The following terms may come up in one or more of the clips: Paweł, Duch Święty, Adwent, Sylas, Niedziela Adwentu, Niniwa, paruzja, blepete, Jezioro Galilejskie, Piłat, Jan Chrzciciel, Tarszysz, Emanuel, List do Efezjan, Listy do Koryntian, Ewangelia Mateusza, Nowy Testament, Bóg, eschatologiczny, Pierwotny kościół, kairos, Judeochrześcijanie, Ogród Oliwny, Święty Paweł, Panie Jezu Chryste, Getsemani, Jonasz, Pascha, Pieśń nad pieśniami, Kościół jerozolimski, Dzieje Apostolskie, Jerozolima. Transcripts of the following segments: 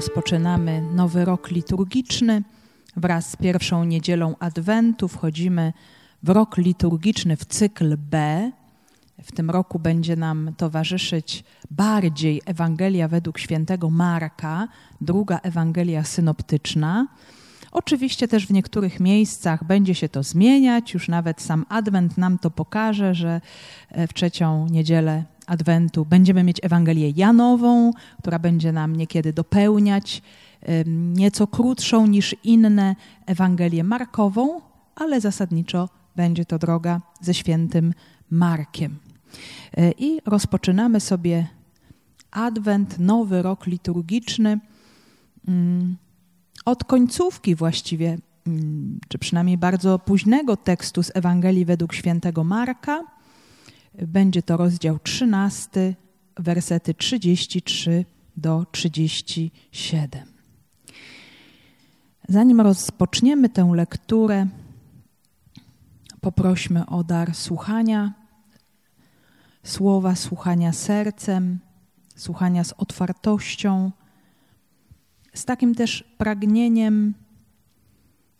rozpoczynamy nowy rok liturgiczny. Wraz z pierwszą niedzielą Adwentu wchodzimy w rok liturgiczny, w cykl B. W tym roku będzie nam towarzyszyć bardziej Ewangelia według świętego Marka, druga Ewangelia synoptyczna. Oczywiście też w niektórych miejscach będzie się to zmieniać, już nawet sam Adwent nam to pokaże, że w trzecią niedzielę Adwentu będziemy mieć Ewangelię Janową, która będzie nam niekiedy dopełniać nieco krótszą niż inne Ewangelię Markową, ale zasadniczo będzie to droga ze świętym Markiem. I rozpoczynamy sobie Adwent, nowy rok liturgiczny, od końcówki właściwie, czy przynajmniej bardzo późnego tekstu z Ewangelii według świętego Marka. Będzie to rozdział 13, wersety 33 do 37. Zanim rozpoczniemy tę lekturę, poprośmy o dar słuchania słowa, słuchania sercem, słuchania z otwartością, z takim też pragnieniem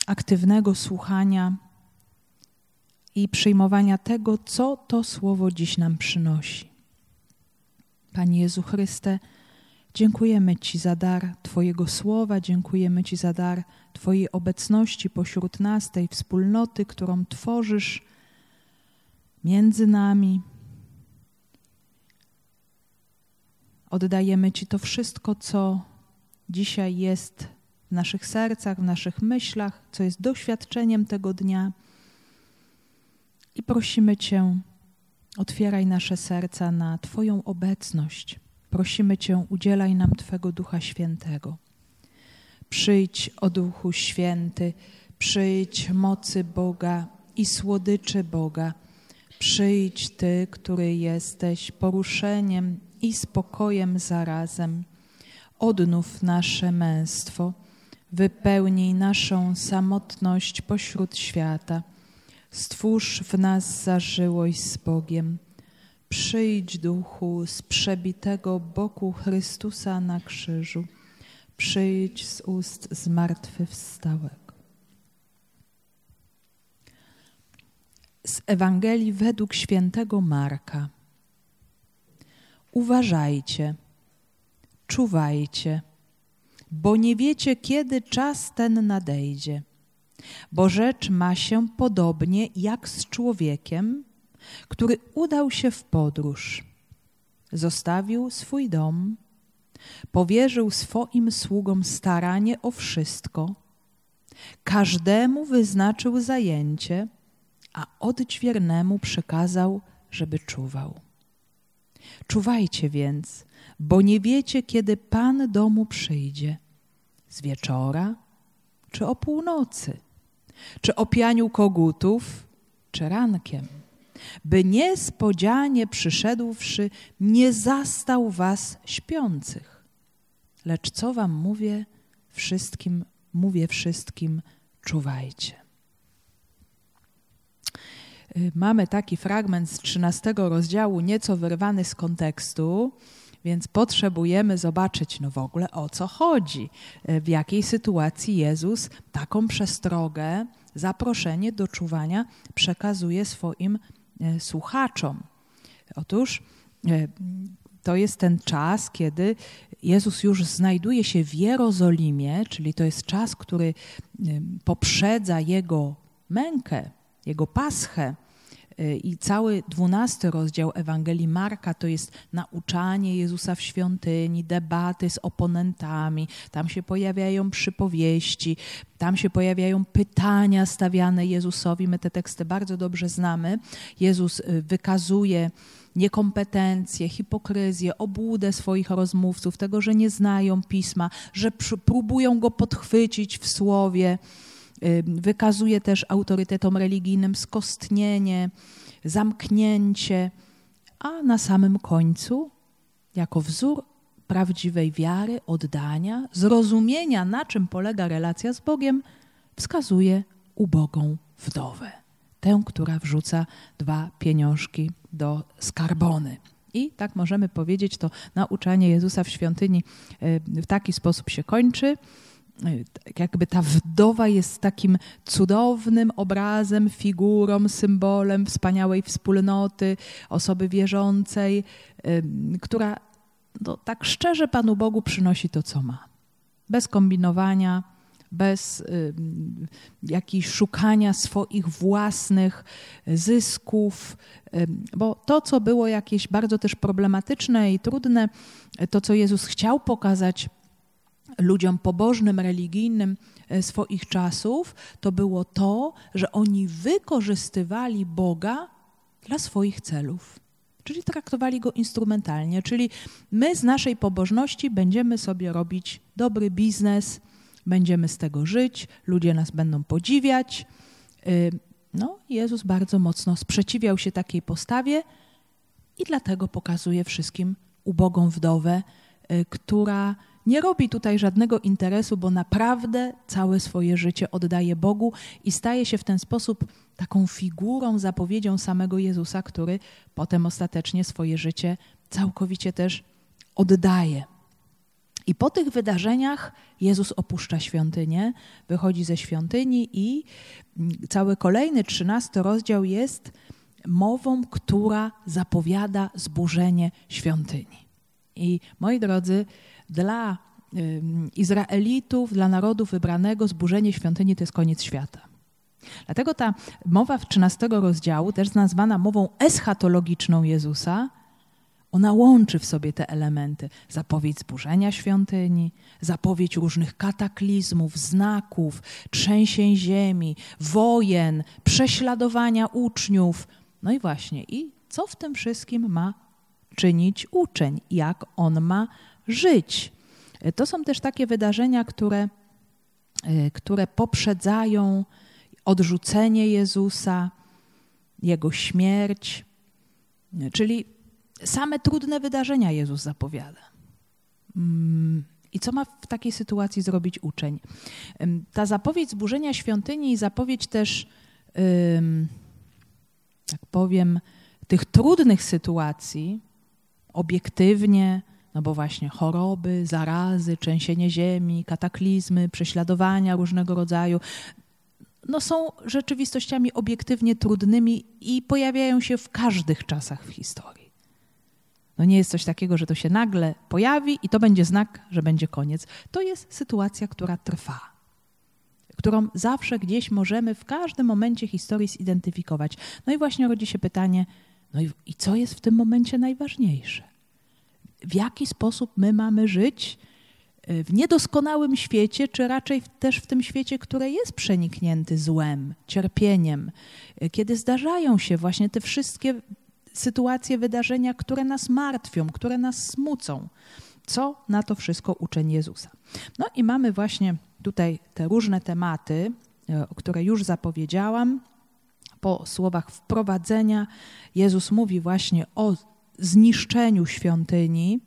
aktywnego słuchania i przyjmowania tego, co to słowo dziś nam przynosi. Panie Jezu Chryste, dziękujemy Ci za dar Twojego słowa, dziękujemy Ci za dar Twojej obecności pośród nas, tej wspólnoty, którą tworzysz między nami. Oddajemy Ci to wszystko, co dzisiaj jest w naszych sercach, w naszych myślach, co jest doświadczeniem tego dnia. I prosimy Cię, otwieraj nasze serca na Twoją obecność. Prosimy Cię, udzielaj nam Twego Ducha Świętego. Przyjdź, o Duchu Święty, przyjdź mocy Boga i słodyczy Boga. Przyjdź Ty, który jesteś poruszeniem i spokojem zarazem. Odnów nasze męstwo, wypełnij naszą samotność pośród świata. Stwórz w nas zażyłość z Bogiem. Przyjdź, Duchu, z przebitego boku Chrystusa na krzyżu. Przyjdź z ust zmartwychwstałego. Z Ewangelii według świętego Marka. Uważajcie, czuwajcie, bo nie wiecie, kiedy czas ten nadejdzie. Bo rzecz ma się podobnie jak z człowiekiem, który udał się w podróż, zostawił swój dom, powierzył swoim sługom staranie o wszystko, każdemu wyznaczył zajęcie, a oddźwiernemu przekazał, żeby czuwał. Czuwajcie więc, bo nie wiecie, kiedy Pan domu przyjdzie, z wieczora czy o północy, czy o pianiu kogutów, czy rankiem, by niespodzianie przyszedłszy nie zastał was śpiących. Lecz co wam mówię wszystkim, czuwajcie. Mamy taki fragment z 13 rozdziału, nieco wyrwany z kontekstu, więc potrzebujemy zobaczyć w ogóle o co chodzi, w jakiej sytuacji Jezus taką przestrogę, zaproszenie do czuwania przekazuje swoim słuchaczom. Otóż to jest ten czas, kiedy Jezus już znajduje się w Jerozolimie, czyli to jest czas, który poprzedza Jego mękę, Jego paschę. I cały 12 rozdział Ewangelii Marka to jest nauczanie Jezusa w świątyni, debaty z oponentami, tam się pojawiają przypowieści, tam się pojawiają pytania stawiane Jezusowi. My te teksty bardzo dobrze znamy. Jezus wykazuje niekompetencję, hipokryzję, obłudę swoich rozmówców, tego, że nie znają Pisma, że próbują Go podchwycić w słowie. Wykazuje też autorytetom religijnym skostnienie, zamknięcie, a na samym końcu, jako wzór prawdziwej wiary, oddania, zrozumienia, na czym polega relacja z Bogiem, wskazuje ubogą wdowę, tę, która wrzuca 2 pieniążki do skarbony, I tak możemy powiedzieć, to nauczanie Jezusa w świątyni w taki sposób się kończy. Jakby ta wdowa jest takim cudownym obrazem, figurą, symbolem wspaniałej wspólnoty, osoby wierzącej, która tak szczerze Panu Bogu przynosi to, co ma. Bez kombinowania, bez jakichś szukania swoich własnych zysków, bo to, co było jakieś bardzo też problematyczne i trudne, to, co Jezus chciał pokazać ludziom pobożnym, religijnym swoich czasów, to było to, że oni wykorzystywali Boga dla swoich celów. Czyli traktowali Go instrumentalnie, czyli my z naszej pobożności będziemy sobie robić dobry biznes, będziemy z tego żyć, ludzie nas będą podziwiać. Jezus bardzo mocno sprzeciwiał się takiej postawie i dlatego pokazuje wszystkim ubogą wdowę, która nie robi tutaj żadnego interesu, bo naprawdę całe swoje życie oddaje Bogu i staje się w ten sposób taką figurą, zapowiedzią samego Jezusa, który potem ostatecznie swoje życie całkowicie też oddaje. I po tych wydarzeniach Jezus opuszcza świątynię, wychodzi ze świątyni i cały kolejny 13 rozdział jest mową, która zapowiada zburzenie świątyni. I moi drodzy, dla Izraelitów, dla narodu wybranego zburzenie świątyni to jest koniec świata. Dlatego ta mowa w 13 rozdziału, też nazwana mową eschatologiczną Jezusa, ona łączy w sobie te elementy. Zapowiedź zburzenia świątyni, zapowiedź różnych kataklizmów, znaków, trzęsień ziemi, wojen, prześladowania uczniów. No i właśnie, i co w tym wszystkim ma czynić uczeń? Jak on ma żyć? To są też takie wydarzenia, które poprzedzają odrzucenie Jezusa, Jego śmierć, czyli same trudne wydarzenia Jezus zapowiada. I co ma w takiej sytuacji zrobić uczeń? Ta zapowiedź zburzenia świątyni i zapowiedź też, tak powiem, tych trudnych sytuacji obiektywnie, no bo właśnie choroby, zarazy, trzęsienie ziemi, kataklizmy, prześladowania różnego rodzaju, są rzeczywistościami obiektywnie trudnymi i pojawiają się w każdych czasach w historii. Nie jest coś takiego, że to się nagle pojawi i to będzie znak, że będzie koniec. To jest sytuacja, która trwa, którą zawsze gdzieś możemy w każdym momencie historii zidentyfikować. No i właśnie rodzi się pytanie, i co jest w tym momencie najważniejsze? W jaki sposób my mamy żyć w niedoskonałym świecie, czy raczej też w tym świecie, który jest przeniknięty złem, cierpieniem, kiedy zdarzają się właśnie te wszystkie sytuacje, wydarzenia, które nas martwią, które nas smucą. Co na to wszystko uczeń Jezusa? No i mamy właśnie tutaj te różne tematy, które już zapowiedziałam. Po słowach wprowadzenia Jezus mówi właśnie o zniszczeniu świątyni.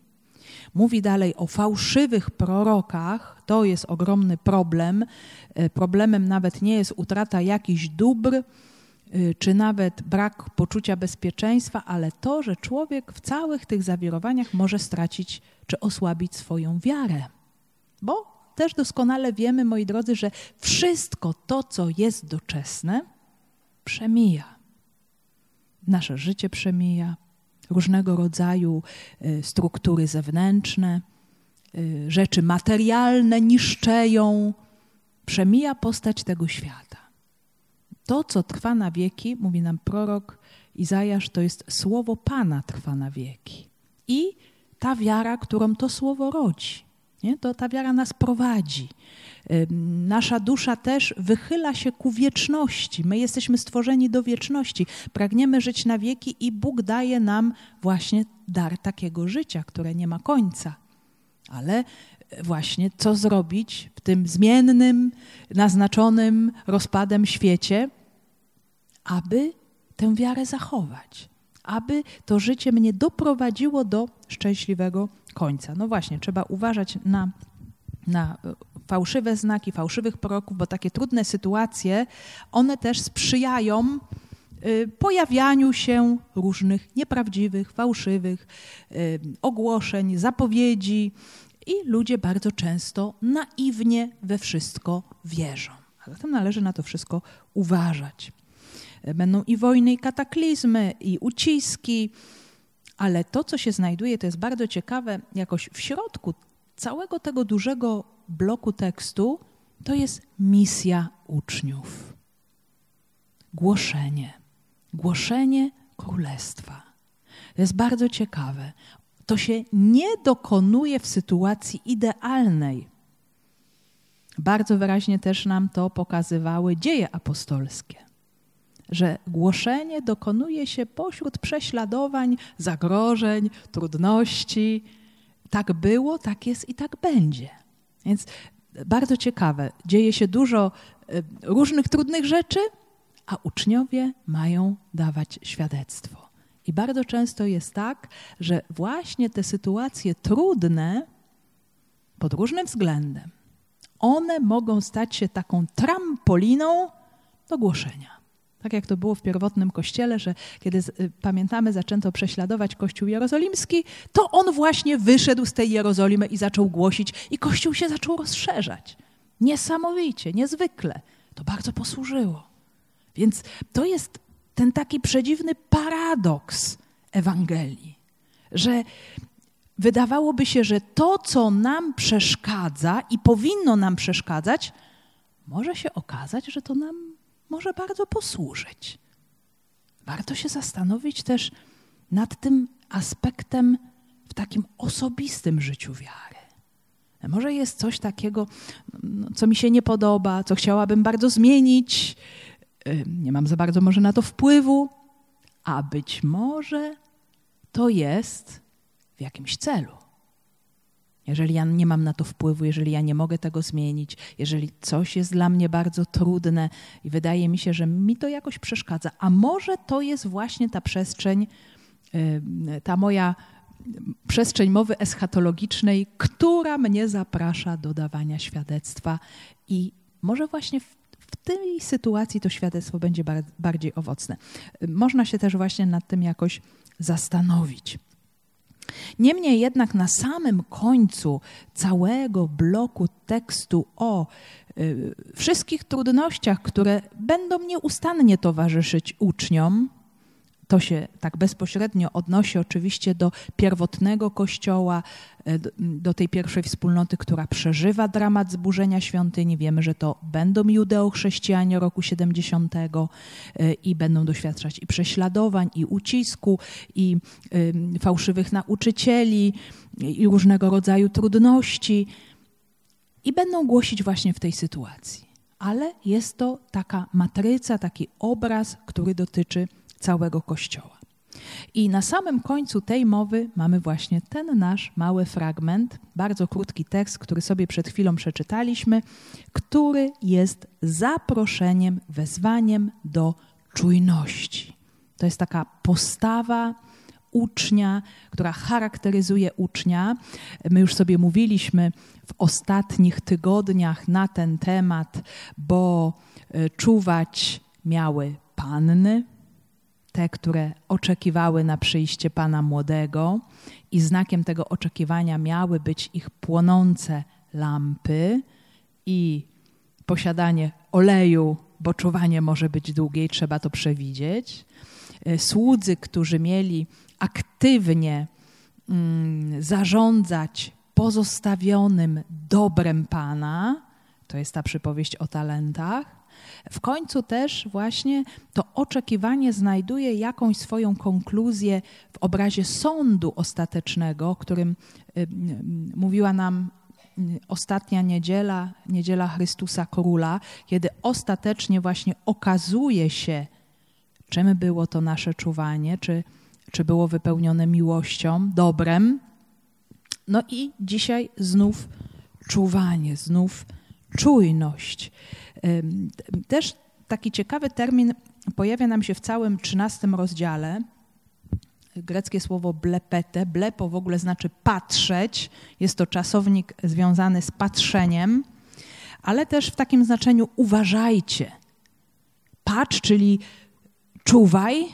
Mówi dalej o fałszywych prorokach. To jest ogromny problem. Problemem nawet nie jest utrata jakichś dóbr, czy nawet brak poczucia bezpieczeństwa, ale to, że człowiek w całych tych zawirowaniach może stracić czy osłabić swoją wiarę. Bo też doskonale wiemy, moi drodzy, że wszystko to, co jest doczesne, przemija. Nasze życie przemija, różnego rodzaju struktury zewnętrzne, rzeczy materialne niszczeją, przemija postać tego świata. To, co trwa na wieki, mówi nam prorok Izajasz, to jest słowo Pana trwa na wieki. I ta wiara, którą to słowo rodzi, nie? To ta wiara nas prowadzi. Nasza dusza też wychyla się ku wieczności. My jesteśmy stworzeni do wieczności. Pragniemy żyć na wieki i Bóg daje nam właśnie dar takiego życia, które nie ma końca. Ale właśnie co zrobić w tym zmiennym, naznaczonym rozpadem świecie, aby tę wiarę zachować, aby to życie mnie doprowadziło do szczęśliwego końca. No właśnie, trzeba uważać na fałszywe znaki, fałszywych proroków, bo takie trudne sytuacje, one też sprzyjają pojawianiu się różnych nieprawdziwych, fałszywych ogłoszeń, zapowiedzi i ludzie bardzo często naiwnie we wszystko wierzą. A zatem należy na to wszystko uważać. Będą i wojny, i kataklizmy, i uciski, ale to, co się znajduje, to jest bardzo ciekawe, jakoś w środku całego tego dużego bloku tekstu, to jest misja uczniów. Głoszenie. Głoszenie Królestwa. To jest bardzo ciekawe. To się nie dokonuje w sytuacji idealnej. Bardzo wyraźnie też nam to pokazywały Dzieje Apostolskie, że głoszenie dokonuje się pośród prześladowań, zagrożeń, trudności. Tak było, tak jest i tak będzie. Więc bardzo ciekawe, dzieje się dużo różnych trudnych rzeczy, a uczniowie mają dawać świadectwo. I bardzo często jest tak, że właśnie te sytuacje trudne pod różnym względem, one mogą stać się taką trampoliną do głoszenia. Tak jak to było w pierwotnym kościele, że kiedy, pamiętamy, zaczęto prześladować Kościół jerozolimski, to on właśnie wyszedł z tej Jerozolimy i zaczął głosić i Kościół się zaczął rozszerzać. Niesamowicie, niezwykle. To bardzo posłużyło. Więc to jest ten taki przedziwny paradoks Ewangelii, że wydawałoby się, że to, co nam przeszkadza i powinno nam przeszkadzać, może się okazać, że to nam może bardzo posłużyć. Warto się zastanowić też nad tym aspektem w takim osobistym życiu wiary. Może jest coś takiego, co mi się nie podoba, co chciałabym bardzo zmienić, nie mam za bardzo może na to wpływu, a być może to jest w jakimś celu. Jeżeli ja nie mam na to wpływu, jeżeli ja nie mogę tego zmienić, jeżeli coś jest dla mnie bardzo trudne i wydaje mi się, że mi to jakoś przeszkadza, a może to jest właśnie ta przestrzeń, ta moja przestrzeń mowy eschatologicznej, która mnie zaprasza do dawania świadectwa i może właśnie w tej sytuacji to świadectwo będzie bardziej owocne. Można się też właśnie nad tym jakoś zastanowić. Niemniej jednak na samym końcu całego bloku tekstu o wszystkich trudnościach, które będą nieustannie towarzyszyć uczniom, to się tak bezpośrednio odnosi oczywiście do pierwotnego kościoła, do tej pierwszej wspólnoty, która przeżywa dramat zburzenia świątyni. Wiemy, że to będą Judeochrześcijanie roku 70 i będą doświadczać i prześladowań, i ucisku, i fałszywych nauczycieli, i różnego rodzaju trudności. I będą głosić właśnie w tej sytuacji. Ale jest to taka matryca, taki obraz, który dotyczy całego Kościoła. I na samym końcu tej mowy mamy właśnie ten nasz mały fragment, bardzo krótki tekst, który sobie przed chwilą przeczytaliśmy, który jest zaproszeniem, wezwaniem do czujności. To jest taka postawa ucznia, która charakteryzuje ucznia. My już sobie mówiliśmy w ostatnich tygodniach na ten temat, bo czuwać miały panny, te, które oczekiwały na przyjście Pana Młodego i znakiem tego oczekiwania miały być ich płonące lampy i posiadanie oleju, bo czuwanie może być długie i trzeba to przewidzieć. Słudzy, którzy mieli aktywnie zarządzać pozostawionym dobrem Pana, to jest ta przypowieść o talentach. W końcu też właśnie to oczekiwanie znajduje jakąś swoją konkluzję w obrazie sądu ostatecznego, o którym mówiła nam ostatnia niedziela, Niedziela Chrystusa Króla, kiedy ostatecznie właśnie okazuje się, czym było to nasze czuwanie, czy było wypełnione miłością, dobrem. No i dzisiaj znów czuwanie, znów czujność. Też taki ciekawy termin pojawia nam się w całym 13 rozdziale. Greckie słowo blepete. Blepo w ogóle znaczy patrzeć. Jest to czasownik związany z patrzeniem, ale też w takim znaczeniu uważajcie. Patrz, czyli czuwaj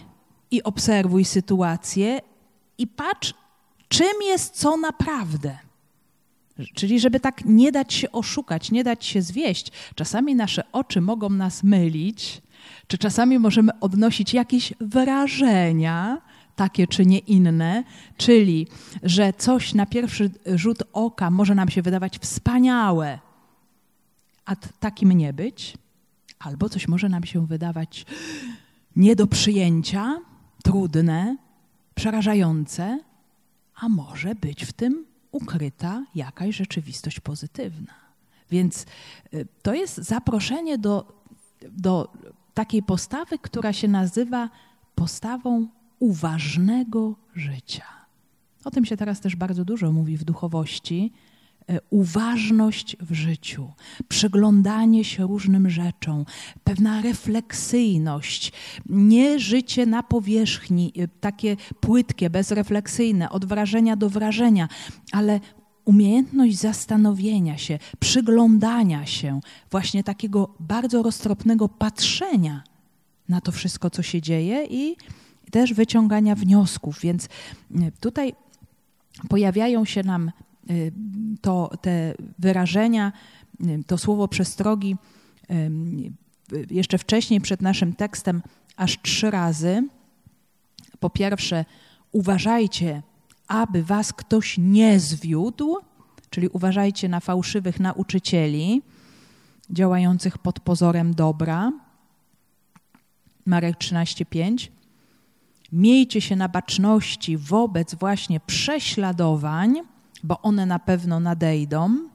i obserwuj sytuację i patrz, czym jest co naprawdę. Czyli żeby tak nie dać się oszukać, nie dać się zwieść. Czasami nasze oczy mogą nas mylić, czy czasami możemy odnosić jakieś wrażenia, takie czy nie inne, czyli że coś na pierwszy rzut oka może nam się wydawać wspaniałe, a takim nie być, albo coś może nam się wydawać nie do przyjęcia, trudne, przerażające, a może być w tym ukryta jakaś rzeczywistość pozytywna. Więc to jest zaproszenie do takiej postawy, która się nazywa postawą uważnego życia. O tym się teraz też bardzo dużo mówi w duchowości. Uważność w życiu, przyglądanie się różnym rzeczom, pewna refleksyjność, nie życie na powierzchni, takie płytkie, bezrefleksyjne, od wrażenia do wrażenia, ale umiejętność zastanowienia się, przyglądania się, właśnie takiego bardzo roztropnego patrzenia na to wszystko, co się dzieje i też wyciągania wniosków. Więc tutaj pojawiają się nam te wyrażenia, to słowo przestrogi jeszcze wcześniej przed naszym tekstem aż 3 razy. Po pierwsze, uważajcie, aby was ktoś nie zwiódł, czyli uważajcie na fałszywych nauczycieli działających pod pozorem dobra. Marek 13:5. Miejcie się na baczności wobec właśnie prześladowań, bo one na pewno nadejdą,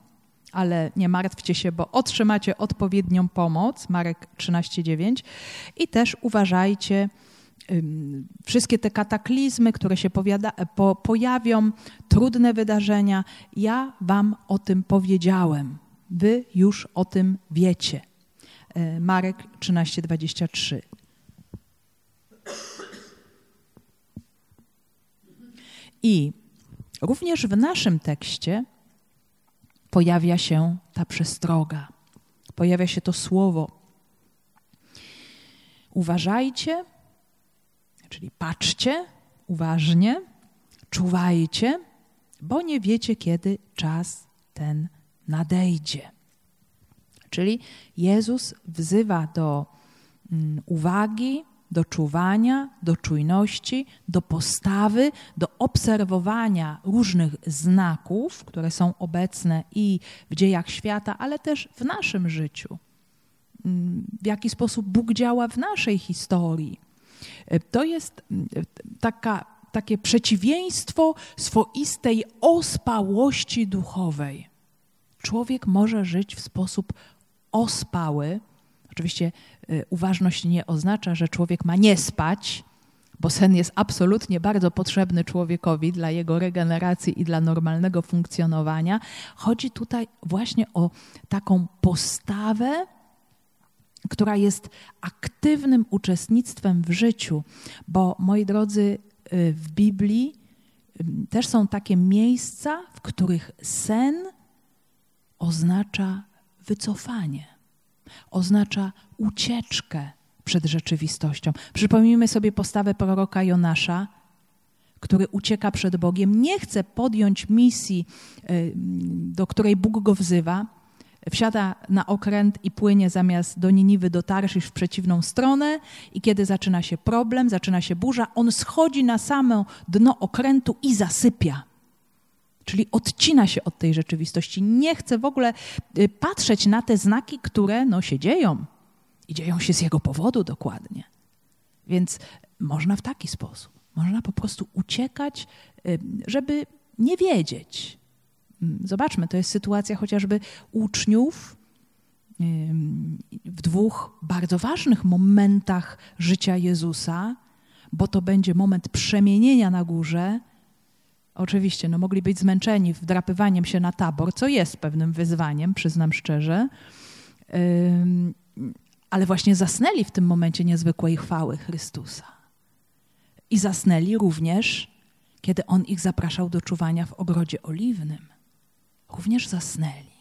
ale nie martwcie się, bo otrzymacie odpowiednią pomoc, Marek 13:9. I też uważajcie, wszystkie te kataklizmy, które się pojawią, trudne wydarzenia, ja wam o tym powiedziałem, wy już o tym wiecie. Marek 13:23. I również w naszym tekście pojawia się ta przestroga, pojawia się to słowo. Uważajcie, czyli patrzcie uważnie, czuwajcie, bo nie wiecie, kiedy czas ten nadejdzie. Czyli Jezus wzywa do uwagi, do czuwania, do czujności, do postawy, do obserwowania różnych znaków, które są obecne i w dziejach świata, ale też w naszym życiu. W jaki sposób Bóg działa w naszej historii. To jest takie przeciwieństwo swoistej ospałości duchowej. Człowiek może żyć w sposób ospały. Oczywiście uważność nie oznacza, że człowiek ma nie spać, bo sen jest absolutnie bardzo potrzebny człowiekowi dla jego regeneracji i dla normalnego funkcjonowania. Chodzi tutaj właśnie o taką postawę, która jest aktywnym uczestnictwem w życiu, bo moi drodzy, w Biblii też są takie miejsca, w których sen oznacza wycofanie. Oznacza ucieczkę przed rzeczywistością. Przypomnijmy sobie postawę proroka Jonasza, który ucieka przed Bogiem, nie chce podjąć misji, do której Bóg go wzywa, wsiada na okręt i płynie zamiast do Niniwy, do Tarszysz w przeciwną stronę i kiedy zaczyna się problem, zaczyna się burza, on schodzi na samo dno okrętu i zasypia. Czyli odcina się od tej rzeczywistości. Nie chce w ogóle patrzeć na te znaki, które się dzieją. I dzieją się z jego powodu dokładnie. Więc można w taki sposób. Można po prostu uciekać, żeby nie wiedzieć. Zobaczmy, to jest sytuacja chociażby uczniów w 2 bardzo ważnych momentach życia Jezusa, bo to będzie moment przemienienia na górze. Oczywiście, mogli być zmęczeni wdrapywaniem się na tabor, co jest pewnym wyzwaniem, przyznam szczerze. Ale właśnie zasnęli w tym momencie niezwykłej chwały Chrystusa. I zasnęli również, kiedy On ich zapraszał do czuwania w Ogrodzie Oliwnym. Również zasnęli.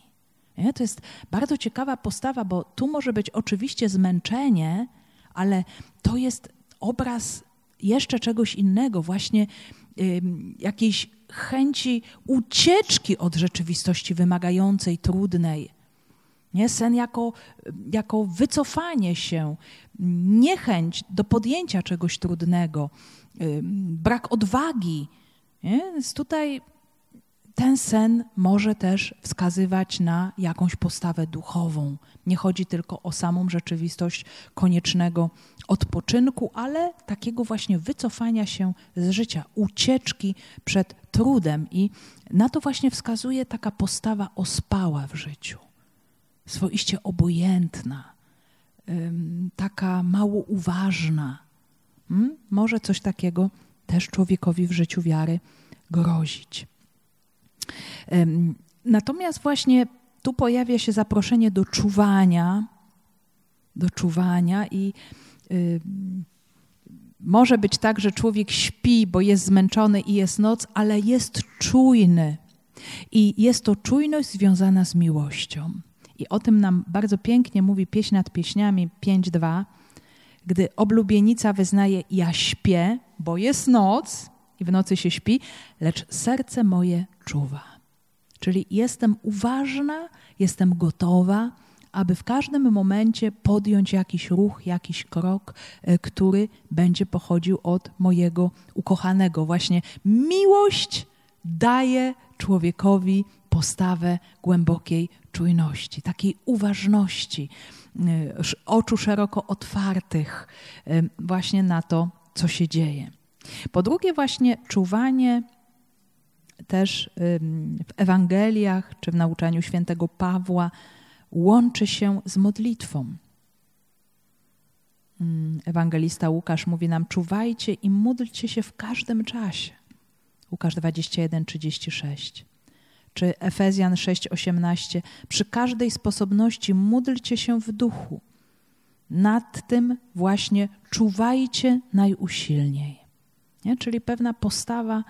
Nie? To jest bardzo ciekawa postawa, bo tu może być oczywiście zmęczenie, ale to jest obraz jeszcze czegoś innego, właśnie jakiejś chęci ucieczki od rzeczywistości wymagającej, trudnej. Nie? Sen jako wycofanie się, niechęć do podjęcia czegoś trudnego, brak odwagi. Nie? Więc tutaj ten sen może też wskazywać na jakąś postawę duchową. Nie chodzi tylko o samą rzeczywistość koniecznego odpoczynku, ale takiego właśnie wycofania się z życia, ucieczki przed trudem. I na to właśnie wskazuje taka postawa ospała w życiu. Swoiście obojętna, taka mało uważna. Może coś takiego też człowiekowi w życiu wiary grozić. Natomiast właśnie tu pojawia się zaproszenie do czuwania i może być tak, że człowiek śpi, bo jest zmęczony i jest noc, ale jest czujny i jest to czujność związana z miłością. I o tym nam bardzo pięknie mówi Pieśń nad pieśniami 5:2, gdy oblubienica wyznaje: ja śpię, bo jest noc i w nocy się śpi, lecz serce moje czuwa. Czyli jestem uważna, jestem gotowa, aby w każdym momencie podjąć jakiś ruch, jakiś krok, który będzie pochodził od mojego ukochanego. Właśnie miłość daje człowiekowi postawę głębokiej czujności, takiej uważności, oczu szeroko otwartych właśnie na to, co się dzieje. Po drugie, właśnie czuwanie też w Ewangeliach czy w nauczaniu Świętego Pawła łączy się z modlitwą. Ewangelista Łukasz mówi nam: czuwajcie i módlcie się w każdym czasie. Łukasz 21:36. Czy Efezjan 6:18. Przy każdej sposobności módlcie się w duchu. Nad tym właśnie czuwajcie najusilniej. Nie? Czyli pewna postawa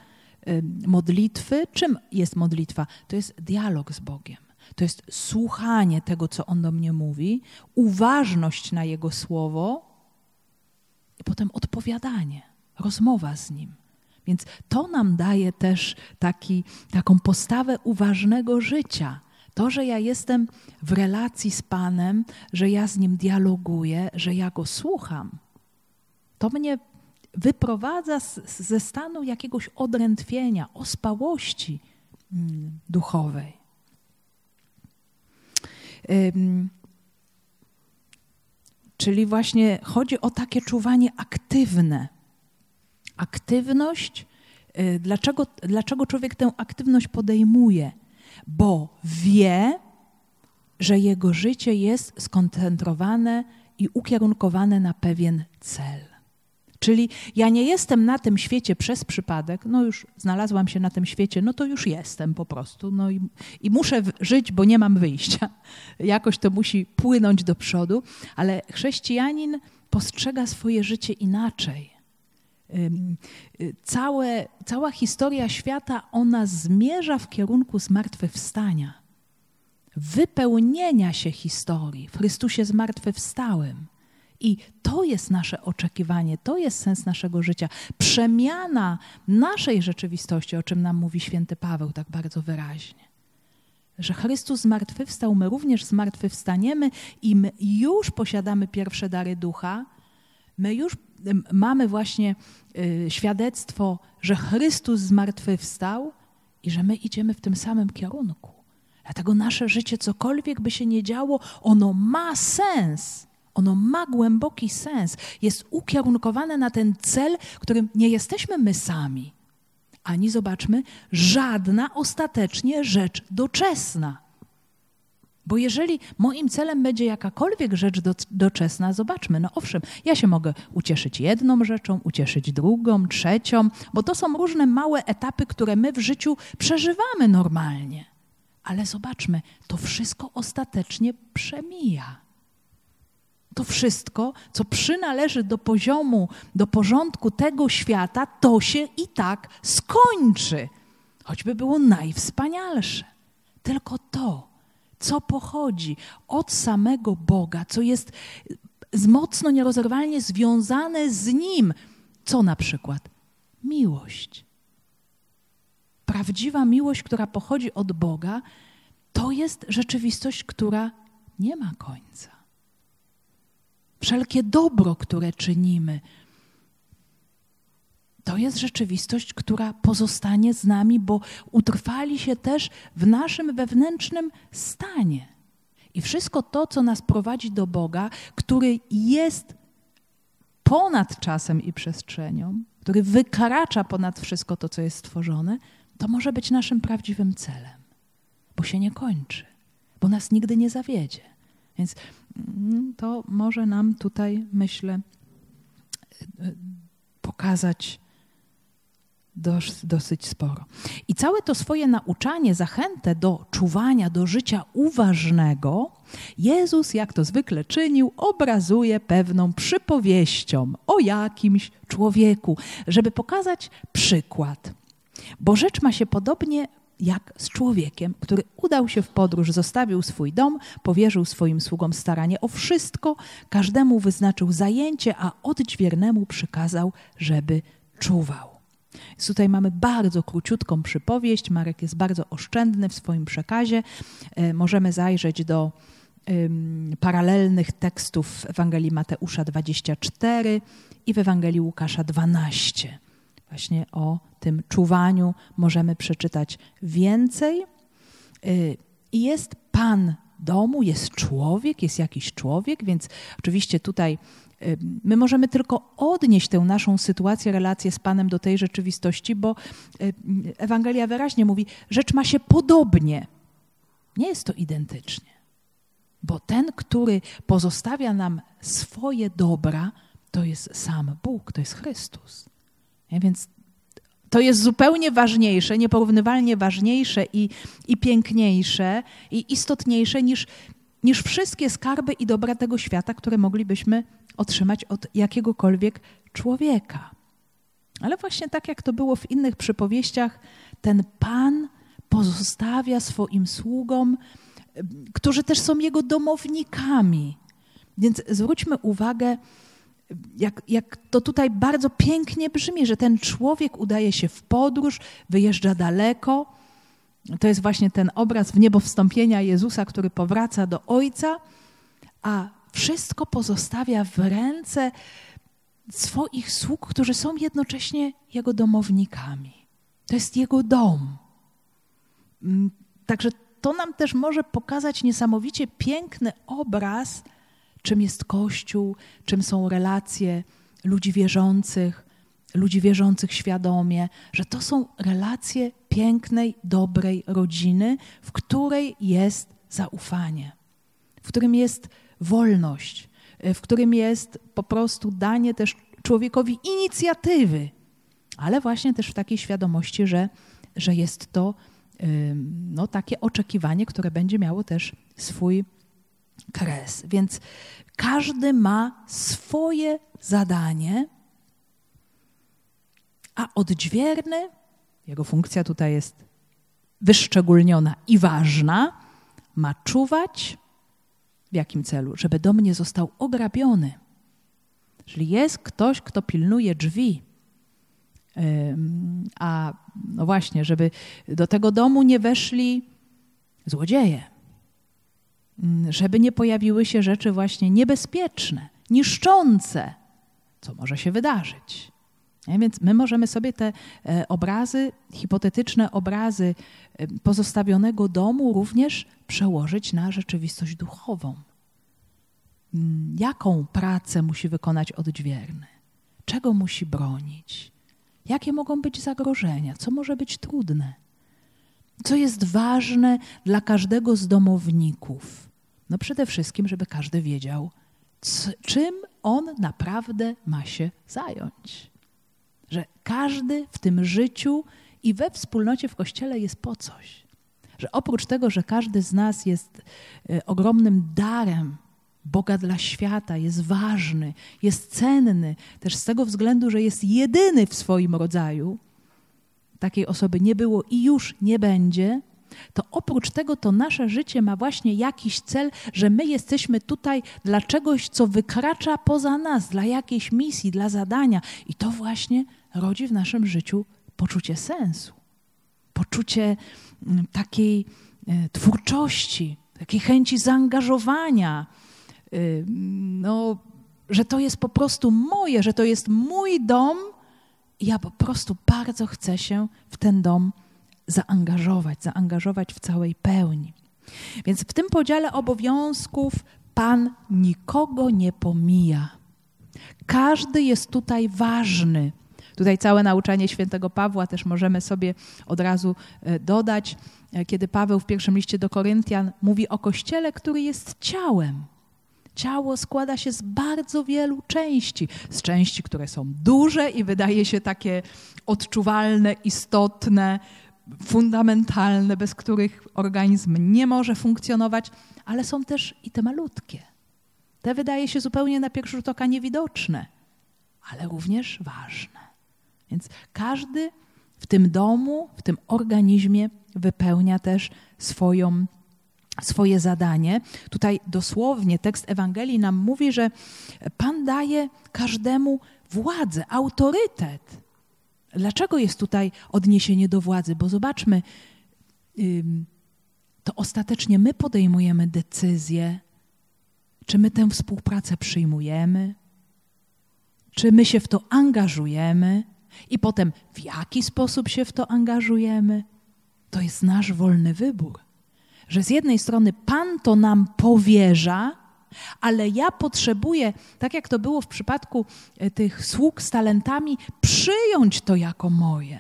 modlitwy. Czym jest modlitwa? To jest dialog z Bogiem. To jest słuchanie tego, co On do mnie mówi, uważność na Jego słowo i potem odpowiadanie, rozmowa z Nim. Więc to nam daje też taką postawę uważnego życia. To, że ja jestem w relacji z Panem, że ja z Nim dialoguję, że ja Go słucham, to mnie wyprowadza ze stanu jakiegoś odrętwienia, ospałości duchowej. Czyli właśnie chodzi o takie czuwanie aktywne. Aktywność, dlaczego człowiek tę aktywność podejmuje? Bo wie, że jego życie jest skoncentrowane i ukierunkowane na pewien cel. Czyli ja nie jestem na tym świecie przez przypadek, no już znalazłam się na tym świecie, no to już jestem po prostu, no i muszę żyć, bo nie mam wyjścia. Jakoś to musi płynąć do przodu, ale chrześcijanin postrzega swoje życie inaczej. Cała historia świata, ona zmierza w kierunku zmartwychwstania, wypełnienia się historii w Chrystusie zmartwychwstałym. I to jest nasze oczekiwanie, to jest sens naszego życia. Przemiana naszej rzeczywistości, o czym nam mówi Święty Paweł tak bardzo wyraźnie. Że Chrystus zmartwychwstał, my również zmartwychwstaniemy i my już posiadamy pierwsze dary ducha, my już mamy właśnie świadectwo, że Chrystus zmartwychwstał i że my idziemy w tym samym kierunku. Dlatego nasze życie, cokolwiek by się nie działo, ono ma sens. Ono ma głęboki sens, jest ukierunkowane na ten cel, którym nie jesteśmy my sami, ani zobaczmy żadna ostatecznie rzecz doczesna. Bo jeżeli moim celem będzie jakakolwiek rzecz doczesna, zobaczmy, no owszem, ja się mogę ucieszyć jedną rzeczą, ucieszyć drugą, trzecią, bo to są różne małe etapy, które my w życiu przeżywamy normalnie. Ale zobaczmy, to wszystko ostatecznie przemija. To wszystko, co przynależy do porządku tego świata, to się i tak skończy. Choćby było najwspanialsze. Tylko to, co pochodzi od samego Boga, co jest mocno, nierozerwalnie związane z Nim. Co na przykład? Miłość. Prawdziwa miłość, która pochodzi od Boga, to jest rzeczywistość, która nie ma końca. Wszelkie dobro, które czynimy, to jest rzeczywistość, która pozostanie z nami, bo utrwali się też w naszym wewnętrznym stanie. I wszystko to, co nas prowadzi do Boga, który jest ponad czasem i przestrzenią, który wykracza ponad wszystko to, co jest stworzone, to może być naszym prawdziwym celem, bo się nie kończy, bo nas nigdy nie zawiedzie. Więc to może nam tutaj, myślę, pokazać dosyć sporo. I całe to swoje nauczanie, zachętę do czuwania, do życia uważnego, Jezus, jak to zwykle czynił, obrazuje pewną przypowieścią o jakimś człowieku, żeby pokazać przykład. Bo rzecz ma się podobnie jak z człowiekiem, który udał się w podróż, zostawił swój dom, powierzył swoim sługom staranie o wszystko, każdemu wyznaczył zajęcie, a odźwiernemu przykazał, żeby czuwał. Tutaj mamy bardzo króciutką przypowieść. Marek jest bardzo oszczędny w swoim przekazie. Możemy zajrzeć do paralelnych tekstów w Ewangelii Mateusza 24 i w Ewangelii Łukasza 12. Właśnie o tym czuwaniu możemy przeczytać więcej. I jest pan domu, jest człowiek, jest jakiś człowiek, więc oczywiście tutaj my możemy tylko odnieść tę naszą sytuację, relację z Panem do tej rzeczywistości, bo Ewangelia wyraźnie mówi, rzecz ma się podobnie. Nie jest to identycznie, bo ten, który pozostawia nam swoje dobra, to jest sam Bóg, to jest Chrystus. Więc to jest zupełnie ważniejsze, nieporównywalnie ważniejsze i piękniejsze i istotniejsze niż wszystkie skarby i dobra tego świata, które moglibyśmy otrzymać od jakiegokolwiek człowieka. Ale właśnie tak jak to było w innych przypowieściach, ten Pan pozostawia swoim sługom, którzy też są jego domownikami. Więc zwróćmy uwagę, jak to tutaj bardzo pięknie brzmi, że ten człowiek udaje się w podróż, wyjeżdża daleko. To jest właśnie ten obraz w niebo wstąpienia Jezusa, który powraca do Ojca, a wszystko pozostawia w ręce swoich sług, którzy są jednocześnie jego domownikami. To jest jego dom. Także to nam też może pokazać niesamowicie piękny obraz, czym jest Kościół, czym są relacje ludzi wierzących świadomie, że to są relacje pięknej, dobrej rodziny, w której jest zaufanie, w którym jest wolność, w którym jest po prostu danie też człowiekowi inicjatywy, ale właśnie też w takiej świadomości, że jest to no, takie oczekiwanie, które będzie miało też swój kres. Więc każdy ma swoje zadanie, a odźwierny, jego funkcja tutaj jest wyszczególniona i ważna, ma czuwać. W jakim celu? Żeby dom nie został ograbiony. Czyli jest ktoś, kto pilnuje drzwi. A no właśnie, żeby do tego domu nie weszli złodzieje. Żeby nie pojawiły się rzeczy właśnie niebezpieczne, niszczące, co może się wydarzyć. Więc my możemy sobie te obrazy, hipotetyczne obrazy pozostawionego domu również przełożyć na rzeczywistość duchową. Jaką pracę musi wykonać odźwierny? Czego musi bronić? Jakie mogą być zagrożenia? Co może być trudne? Co jest ważne dla każdego z domowników? No przede wszystkim, żeby każdy wiedział, czym on naprawdę ma się zająć. Że każdy w tym życiu i we wspólnocie w Kościele jest po coś. Że oprócz tego, że każdy z nas jest ogromnym darem Boga dla świata, jest ważny, jest cenny, też z tego względu, że jest jedyny w swoim rodzaju, takiej osoby nie było i już nie będzie, to oprócz tego to nasze życie ma właśnie jakiś cel, że my jesteśmy tutaj dla czegoś, co wykracza poza nas, dla jakiejś misji, dla zadania. I to właśnie rodzi w naszym życiu poczucie sensu, poczucie takiej twórczości, takiej chęci zaangażowania, no, że to jest po prostu moje, że to jest mój dom i ja po prostu bardzo chcę się w ten dom zaangażować w całej pełni. Więc w tym podziale obowiązków Pan nikogo nie pomija. Każdy jest tutaj ważny. Tutaj całe nauczanie świętego Pawła też możemy sobie od razu dodać, kiedy Paweł w pierwszym liście do Koryntian mówi o Kościele, który jest ciałem. Ciało składa się z bardzo wielu części. Z części, które są duże i wydaje się takie odczuwalne, istotne, fundamentalne, bez których organizm nie może funkcjonować, ale są też i te malutkie. Te wydaje się zupełnie na pierwszy rzut oka niewidoczne, ale również ważne. Więc każdy w tym domu, w tym organizmie wypełnia też swoje zadanie. Tutaj dosłownie tekst Ewangelii nam mówi, że Pan daje każdemu władzę, autorytet. Dlaczego jest tutaj odniesienie do władzy? Bo zobaczmy, to ostatecznie my podejmujemy decyzję, czy my tę współpracę przyjmujemy, czy my się w to angażujemy i potem w jaki sposób się w to angażujemy. To jest nasz wolny wybór, że z jednej strony Pan to nam powierza, ale ja potrzebuję, tak jak to było w przypadku tych sług z talentami, przyjąć to jako moje,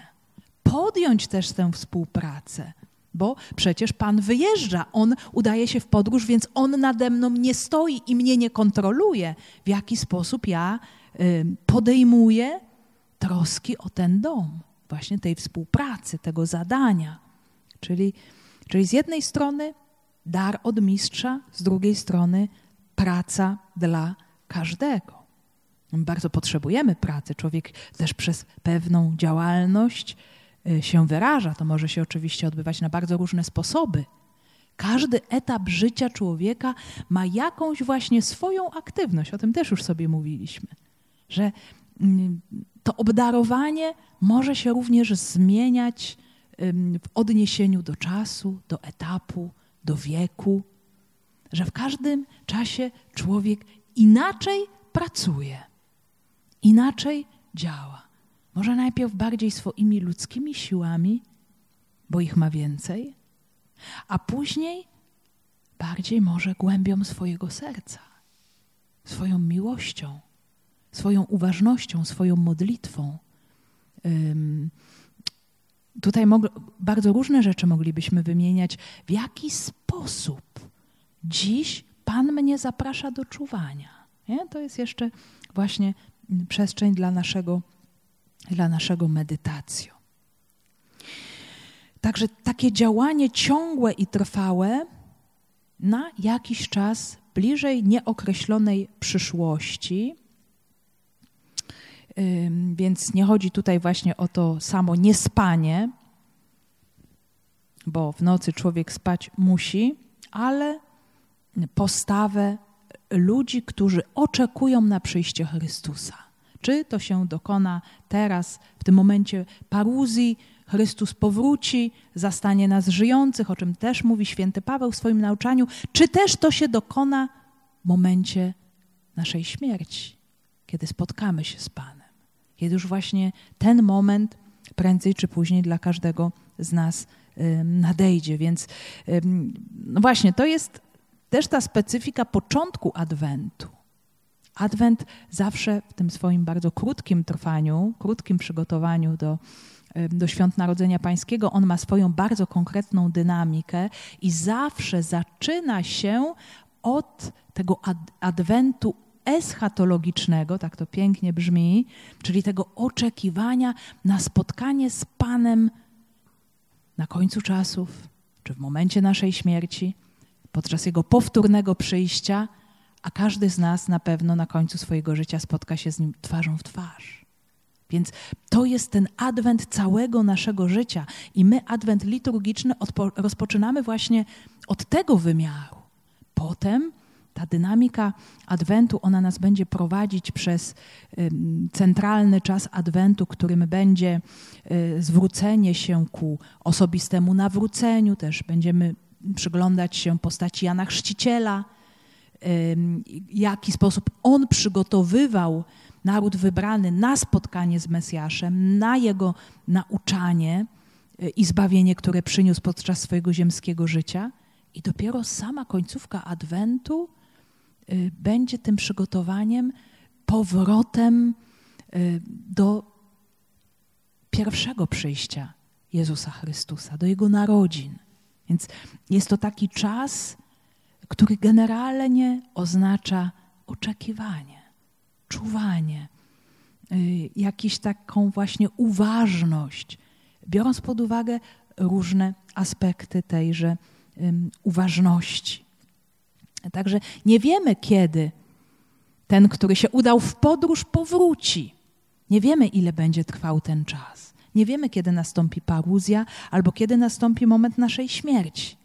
podjąć też tę współpracę, bo przecież Pan wyjeżdża, On udaje się w podróż, więc On nade mną nie stoi i mnie nie kontroluje, w jaki sposób ja podejmuję troski o ten dom, właśnie tej współpracy, tego zadania. Czyli z jednej strony dar od mistrza, z drugiej strony praca dla każdego. My bardzo potrzebujemy pracy. Człowiek też przez pewną działalność się wyraża. To może się oczywiście odbywać na bardzo różne sposoby. Każdy etap życia człowieka ma jakąś właśnie swoją aktywność. O tym też już sobie mówiliśmy, że to obdarowanie może się również zmieniać w odniesieniu do czasu, do etapu, do wieku, że w każdym czasie człowiek inaczej pracuje, inaczej działa. Może najpierw bardziej swoimi ludzkimi siłami, bo ich ma więcej, a później bardziej może głębią swojego serca, swoją miłością, swoją uważnością, swoją modlitwą. Tutaj bardzo różne rzeczy moglibyśmy wymieniać. W jaki sposób dziś Pan mnie zaprasza do czuwania? Nie? To jest jeszcze właśnie przestrzeń dla naszego medytacji. Także takie działanie ciągłe i trwałe na jakiś czas bliżej nieokreślonej przyszłości. Więc nie chodzi tutaj właśnie o to samo niespanie, bo w nocy człowiek spać musi, ale postawę ludzi, którzy oczekują na przyjście Chrystusa. Czy to się dokona teraz, w tym momencie paruzji, Chrystus powróci, zastanie nas żyjących, o czym też mówi święty Paweł w swoim nauczaniu, czy też to się dokona w momencie naszej śmierci, kiedy spotkamy się z Panem, kiedy już właśnie ten moment prędzej czy później dla każdego z nas nadejdzie. Więc no właśnie, to jest też ta specyfika początku Adwentu. Adwent zawsze w tym swoim bardzo krótkim trwaniu, krótkim przygotowaniu do Świąt Narodzenia Pańskiego, on ma swoją bardzo konkretną dynamikę i zawsze zaczyna się od tego Adwentu eschatologicznego, tak to pięknie brzmi, czyli tego oczekiwania na spotkanie z Panem na końcu czasów, czy w momencie naszej śmierci, podczas Jego powtórnego przyjścia, a każdy z nas na pewno na końcu swojego życia spotka się z Nim twarzą w twarz. Więc to jest ten adwent całego naszego życia. I my adwent liturgiczny rozpoczynamy właśnie od tego wymiaru. Potem ta dynamika adwentu, ona nas będzie prowadzić przez centralny czas adwentu, którym będzie zwrócenie się ku osobistemu nawróceniu. Też będziemy przyglądać się postaci Jana Chrzciciela, w jaki sposób on przygotowywał naród wybrany na spotkanie z Mesjaszem, na jego nauczanie i zbawienie, które przyniósł podczas swojego ziemskiego życia. I dopiero sama końcówka adwentu będzie tym przygotowaniem, powrotem do pierwszego przyjścia Jezusa Chrystusa, do Jego narodzin. Więc jest to taki czas, który generalnie oznacza oczekiwanie, czuwanie, jakąś taką właśnie uważność, biorąc pod uwagę różne aspekty tejże uważności. Także nie wiemy, kiedy ten, który się udał w podróż, powróci. Nie wiemy, ile będzie trwał ten czas. Nie wiemy, kiedy nastąpi paruzja albo kiedy nastąpi moment naszej śmierci.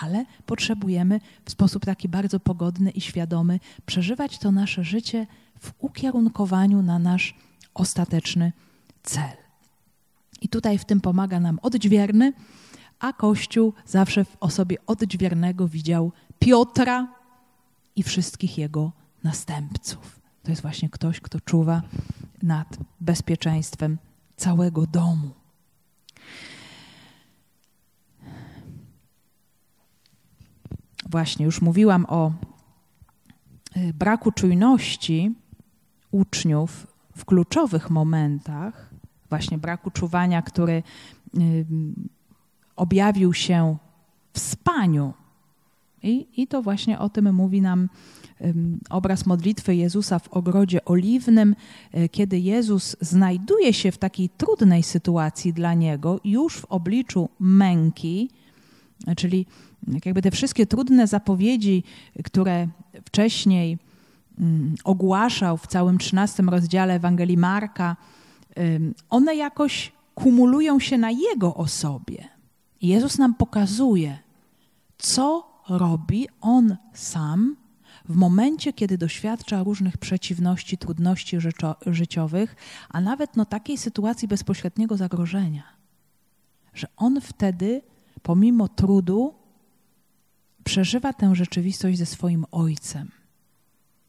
Ale potrzebujemy w sposób taki bardzo pogodny i świadomy przeżywać to nasze życie w ukierunkowaniu na nasz ostateczny cel. I tutaj w tym pomaga nam odźwierny, a Kościół zawsze w osobie odźwiernego widział Piotra i wszystkich jego następców. To jest właśnie ktoś, kto czuwa nad bezpieczeństwem całego domu. Właśnie już mówiłam o braku czujności uczniów w kluczowych momentach, właśnie braku czuwania, który objawił się w spaniu. I to właśnie o tym mówi nam obraz modlitwy Jezusa w Ogrodzie Oliwnym, kiedy Jezus znajduje się w takiej trudnej sytuacji dla Niego, już w obliczu męki, czyli jakby te wszystkie trudne zapowiedzi, które wcześniej ogłaszał w całym 13 rozdziale Ewangelii Marka, one jakoś kumulują się na Jego osobie. I Jezus nam pokazuje, co robi On sam w momencie, kiedy doświadcza różnych przeciwności, trudności życiowych, a nawet takiej sytuacji bezpośredniego zagrożenia, że On wtedy, pomimo trudu, przeżywa tę rzeczywistość ze swoim Ojcem.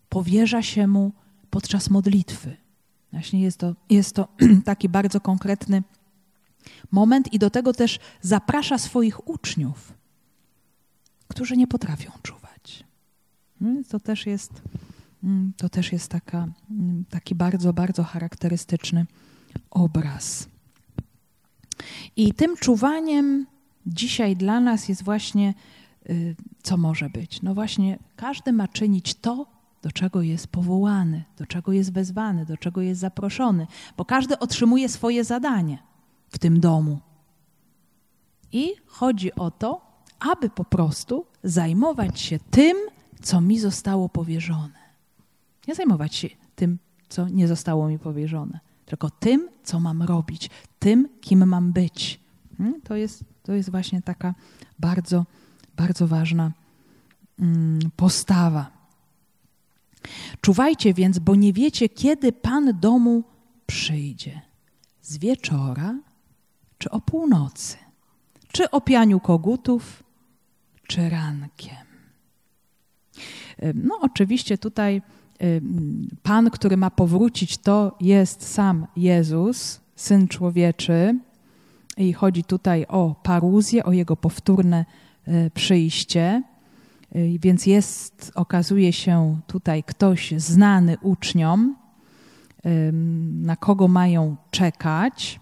Powierza się Mu podczas modlitwy. Właśnie jest to taki bardzo konkretny moment i do tego też zaprasza swoich uczniów, którzy nie potrafią czuwać. To też jest taki bardzo, bardzo charakterystyczny obraz. I tym czuwaniem dzisiaj dla nas jest właśnie, co może być? No właśnie, każdy ma czynić to, do czego jest powołany, do czego jest wezwany, do czego jest zaproszony, bo każdy otrzymuje swoje zadanie w tym domu. I chodzi o to, aby po prostu zajmować się tym, co mi zostało powierzone. Nie zajmować się tym, co nie zostało mi powierzone, tylko tym, co mam robić, tym, kim mam być. To jest właśnie taka bardzo, bardzo ważna postawa. Czuwajcie więc, bo nie wiecie, kiedy Pan domu przyjdzie. Z wieczora czy o północy, czy o pianiu kogutów, czy rankiem. No oczywiście tutaj Pan, który ma powrócić, to jest sam Jezus, Syn Człowieczy. I chodzi tutaj o paruzję, o Jego powtórne przyjście. Więc jest, okazuje się tutaj ktoś znany uczniom, na kogo mają czekać.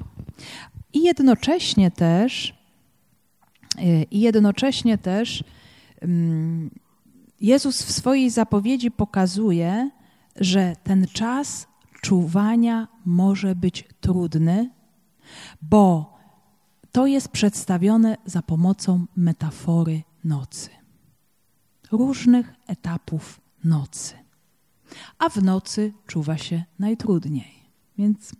I jednocześnie też Jezus w swojej zapowiedzi pokazuje, że ten czas czuwania może być trudny, bo to jest przedstawione za pomocą metafory nocy, różnych etapów nocy. A w nocy czuwa się najtrudniej. Więc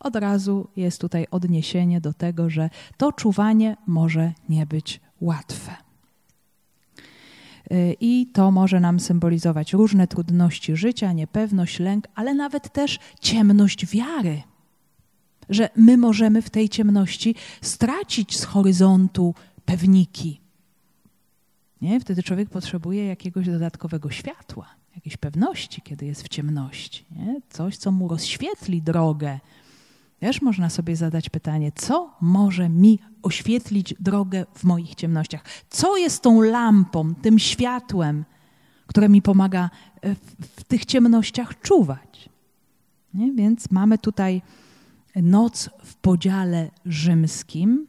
Od razu jest tutaj odniesienie do tego, że to czuwanie może nie być łatwe. I to może nam symbolizować różne trudności życia, niepewność, lęk, ale nawet też ciemność wiary. Że my możemy w tej ciemności stracić z horyzontu pewniki. Nie? Wtedy człowiek potrzebuje jakiegoś dodatkowego światła, jakiejś pewności, kiedy jest w ciemności. Nie? Coś, co mu rozświetli drogę. Też można sobie zadać pytanie, co może mi oświetlić drogę w moich ciemnościach? Co jest tą lampą, tym światłem, które mi pomaga w tych ciemnościach czuwać? Nie? Więc mamy tutaj noc w podziale rzymskim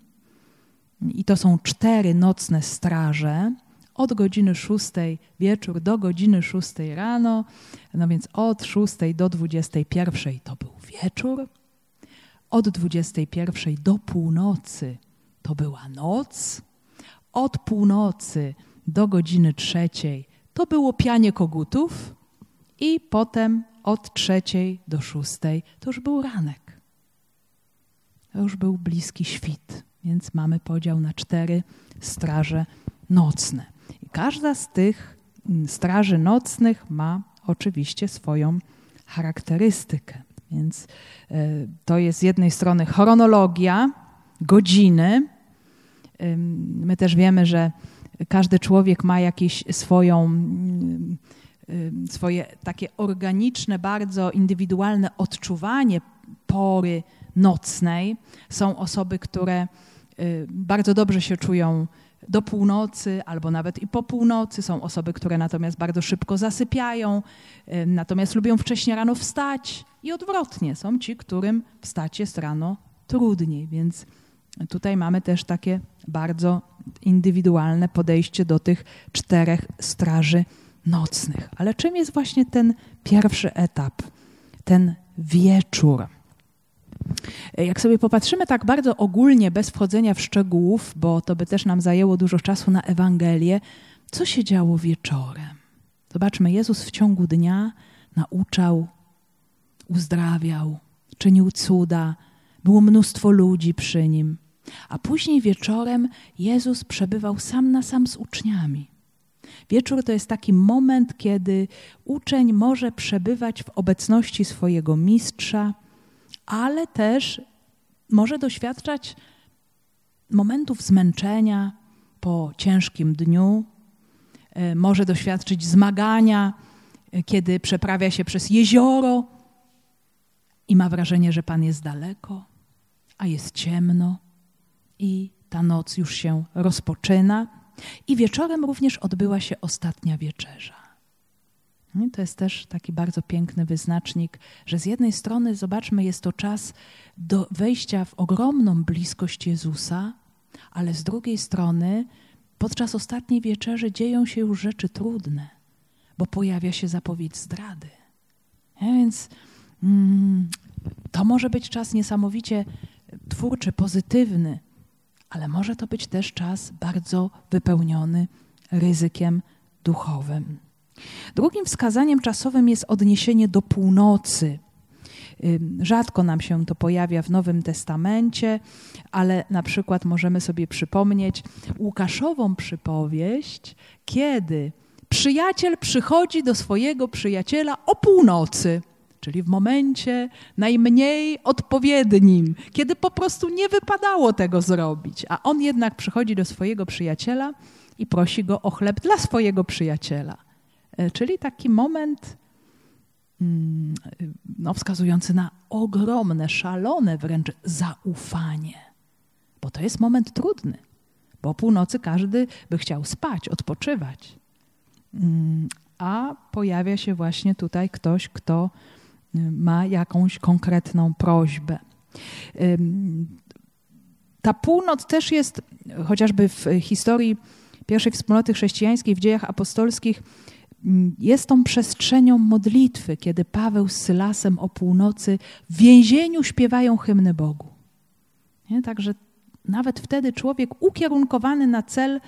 i to są 4 nocne straże od godziny 6 wieczór do godziny 6 rano, no więc od 6 do 21 to był wieczór, od 21 do północy to była noc, od północy do godziny 3 to było pianie kogutów i potem od 3 do 6 to już był ranek. To już był bliski świt, więc mamy podział na 4 straże nocne. I każda z tych straży nocnych ma oczywiście swoją charakterystykę. Więc to jest z jednej strony chronologia, godziny. My też wiemy, że każdy człowiek ma jakieś swoje takie organiczne, bardzo indywidualne odczuwanie pory nocnej. Są osoby, które bardzo dobrze się czują do północy albo nawet i po północy. Są osoby, które natomiast bardzo szybko zasypiają, natomiast lubią wcześnie rano wstać i odwrotnie. Są ci, którym wstać jest rano trudniej, więc tutaj mamy też takie bardzo indywidualne podejście do tych 4 straży nocnych. Ale czym jest właśnie ten pierwszy etap, ten wieczór? Jak sobie popatrzymy tak bardzo ogólnie, bez wchodzenia w szczegółów, bo to by też nam zajęło dużo czasu na Ewangelię, co się działo wieczorem? Zobaczmy, Jezus w ciągu dnia nauczał, uzdrawiał, czynił cuda, było mnóstwo ludzi przy Nim. A później wieczorem Jezus przebywał sam na sam z uczniami. Wieczór to jest taki moment, kiedy uczeń może przebywać w obecności swojego mistrza, ale też może doświadczać momentów zmęczenia po ciężkim dniu, może doświadczyć zmagania, kiedy przeprawia się przez jezioro i ma wrażenie, że Pan jest daleko, a jest ciemno i ta noc już się rozpoczyna. I wieczorem również odbyła się ostatnia wieczerza. To jest też taki bardzo piękny wyznacznik, że z jednej strony, zobaczmy, jest to czas do wejścia w ogromną bliskość Jezusa, ale z drugiej strony podczas ostatniej wieczerzy dzieją się już rzeczy trudne, bo pojawia się zapowiedź zdrady. A więc to może być czas niesamowicie twórczy, pozytywny, ale może to być też czas bardzo wypełniony ryzykiem duchowym. Drugim wskazaniem czasowym jest odniesienie do północy. Rzadko nam się to pojawia w Nowym Testamencie, ale na przykład możemy sobie przypomnieć Łukaszową przypowieść, kiedy przyjaciel przychodzi do swojego przyjaciela o północy, czyli w momencie najmniej odpowiednim, kiedy po prostu nie wypadało tego zrobić, a on jednak przychodzi do swojego przyjaciela i prosi go o chleb dla swojego przyjaciela. Czyli taki moment wskazujący na ogromne, szalone wręcz zaufanie. Bo to jest moment trudny, bo o północy każdy by chciał spać, odpoczywać. A pojawia się właśnie tutaj ktoś, kto ma jakąś konkretną prośbę. Ta północ też jest, chociażby w historii pierwszej wspólnoty chrześcijańskiej, w Dziejach Apostolskich, jest tą przestrzenią modlitwy, kiedy Paweł z Sylasem o północy w więzieniu śpiewają hymny Bogu. Nie? Także nawet wtedy człowiek ukierunkowany na cel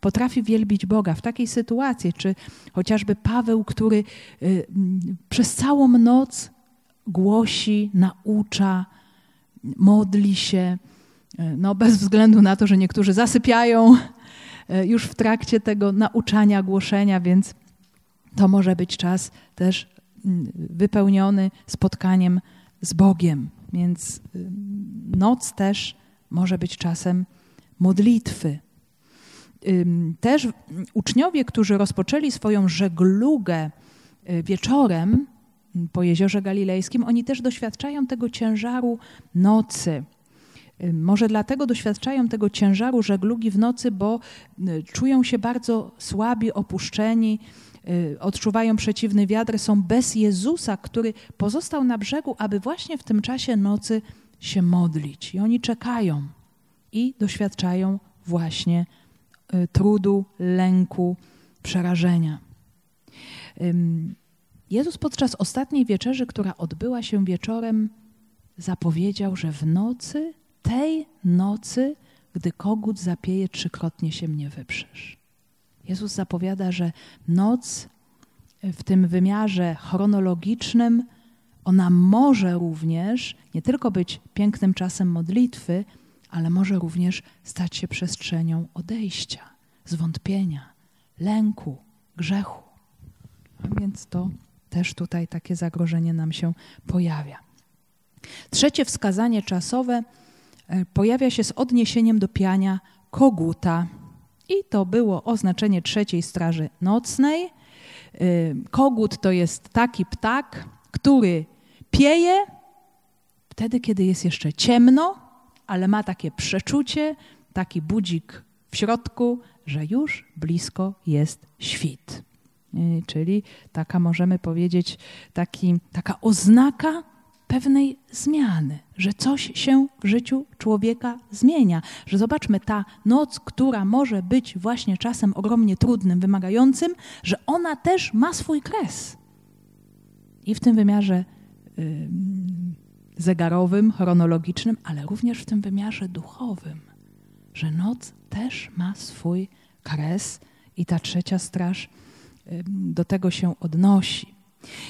potrafi wielbić Boga w takiej sytuacji, czy chociażby Paweł, który przez całą noc głosi, naucza, modli się, no bez względu na to, że niektórzy zasypiają już w trakcie tego nauczania, głoszenia, więc to może być czas też wypełniony spotkaniem z Bogiem. Więc noc też może być czasem modlitwy. Też uczniowie, którzy rozpoczęli swoją żeglugę wieczorem po Jeziorze Galilejskim, oni też doświadczają tego ciężaru nocy. Może dlatego doświadczają tego ciężaru żeglugi w nocy, bo czują się bardzo słabi, opuszczeni, odczuwają przeciwny wiatr, są bez Jezusa, który pozostał na brzegu, aby właśnie w tym czasie nocy się modlić. I oni czekają i doświadczają właśnie trudu, lęku, przerażenia. Jezus podczas ostatniej wieczerzy, która odbyła się wieczorem, zapowiedział, że w nocy, tej nocy, gdy kogut zapieje, 3-krotnie się mnie weprzesz. Jezus zapowiada, że noc w tym wymiarze chronologicznym, ona może również nie tylko być pięknym czasem modlitwy, ale może również stać się przestrzenią odejścia, zwątpienia, lęku, grzechu. A więc to też tutaj takie zagrożenie nam się pojawia. Trzecie wskazanie czasowe pojawia się z odniesieniem do piania koguta. I to było oznaczenie trzeciej straży nocnej. Kogut to jest taki ptak, który pieje wtedy, kiedy jest jeszcze ciemno, ale ma takie przeczucie, taki budzik w środku, że już blisko jest świt. Czyli taka, możemy powiedzieć, taka oznaka pewnej zmiany, że coś się w życiu człowieka zmienia. Że zobaczmy, ta noc, która może być właśnie czasem ogromnie trudnym, wymagającym, że ona też ma swój kres. I w tym wymiarze zegarowym, chronologicznym, ale również w tym wymiarze duchowym, że noc też ma swój kres i ta trzecia straż do tego się odnosi.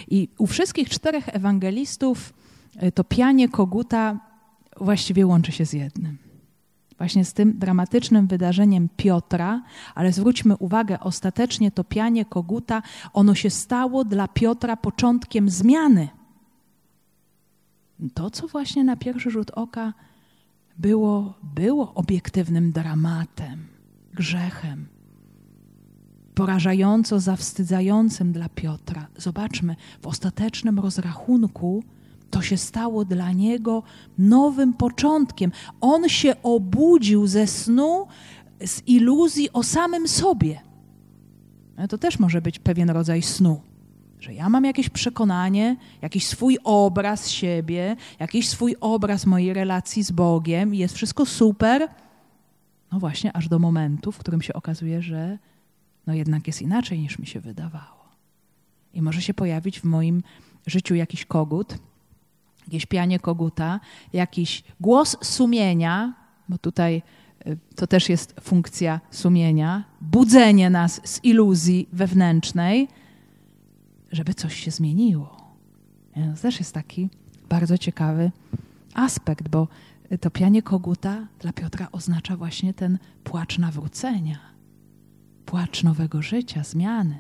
I u wszystkich czterech ewangelistów to pianie koguta właściwie łączy się z jednym. Właśnie z tym dramatycznym wydarzeniem Piotra, ale zwróćmy uwagę, ostatecznie to pianie koguta, ono się stało dla Piotra początkiem zmiany. To, co właśnie na pierwszy rzut oka było obiektywnym dramatem, grzechem, porażająco zawstydzającym dla Piotra. Zobaczmy, w ostatecznym rozrachunku to się stało dla niego nowym początkiem. On się obudził ze snu, z iluzji o samym sobie. To też może być pewien rodzaj snu, że ja mam jakieś przekonanie, jakiś swój obraz siebie, jakiś swój obraz mojej relacji z Bogiem i jest wszystko super. No właśnie, aż do momentu, w którym się okazuje, że no jednak jest inaczej, niż mi się wydawało. I może się pojawić w moim życiu jakiś kogut, jakieś pianie koguta, jakiś głos sumienia, bo tutaj to też jest funkcja sumienia, budzenie nas z iluzji wewnętrznej, żeby coś się zmieniło. To też jest taki bardzo ciekawy aspekt, bo to pianie koguta dla Piotra oznacza właśnie ten płacz nawrócenia, płacz nowego życia, zmiany.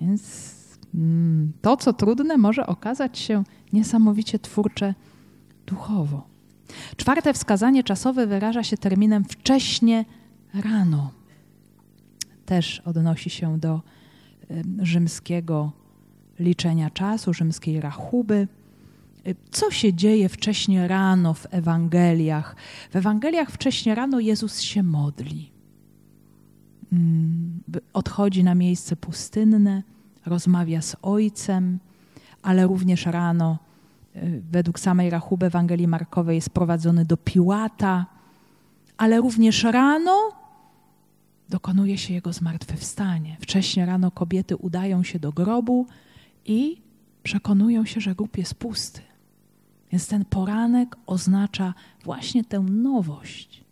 Więc to, co trudne, może okazać się niesamowicie twórcze duchowo. Czwarte wskazanie czasowe wyraża się terminem wcześnie rano. Też odnosi się do rzymskiego liczenia czasu, rzymskiej rachuby. Co się dzieje wcześnie rano w Ewangeliach? W Ewangeliach wcześnie rano Jezus się modli. Odchodzi na miejsce pustynne, rozmawia z Ojcem, ale również rano według samej rachuby Ewangelii Markowej jest prowadzony do Piłata, ale również rano dokonuje się Jego zmartwychwstanie. Wcześnie rano kobiety udają się do grobu i przekonują się, że grób jest pusty. Więc ten poranek oznacza właśnie tę nowość.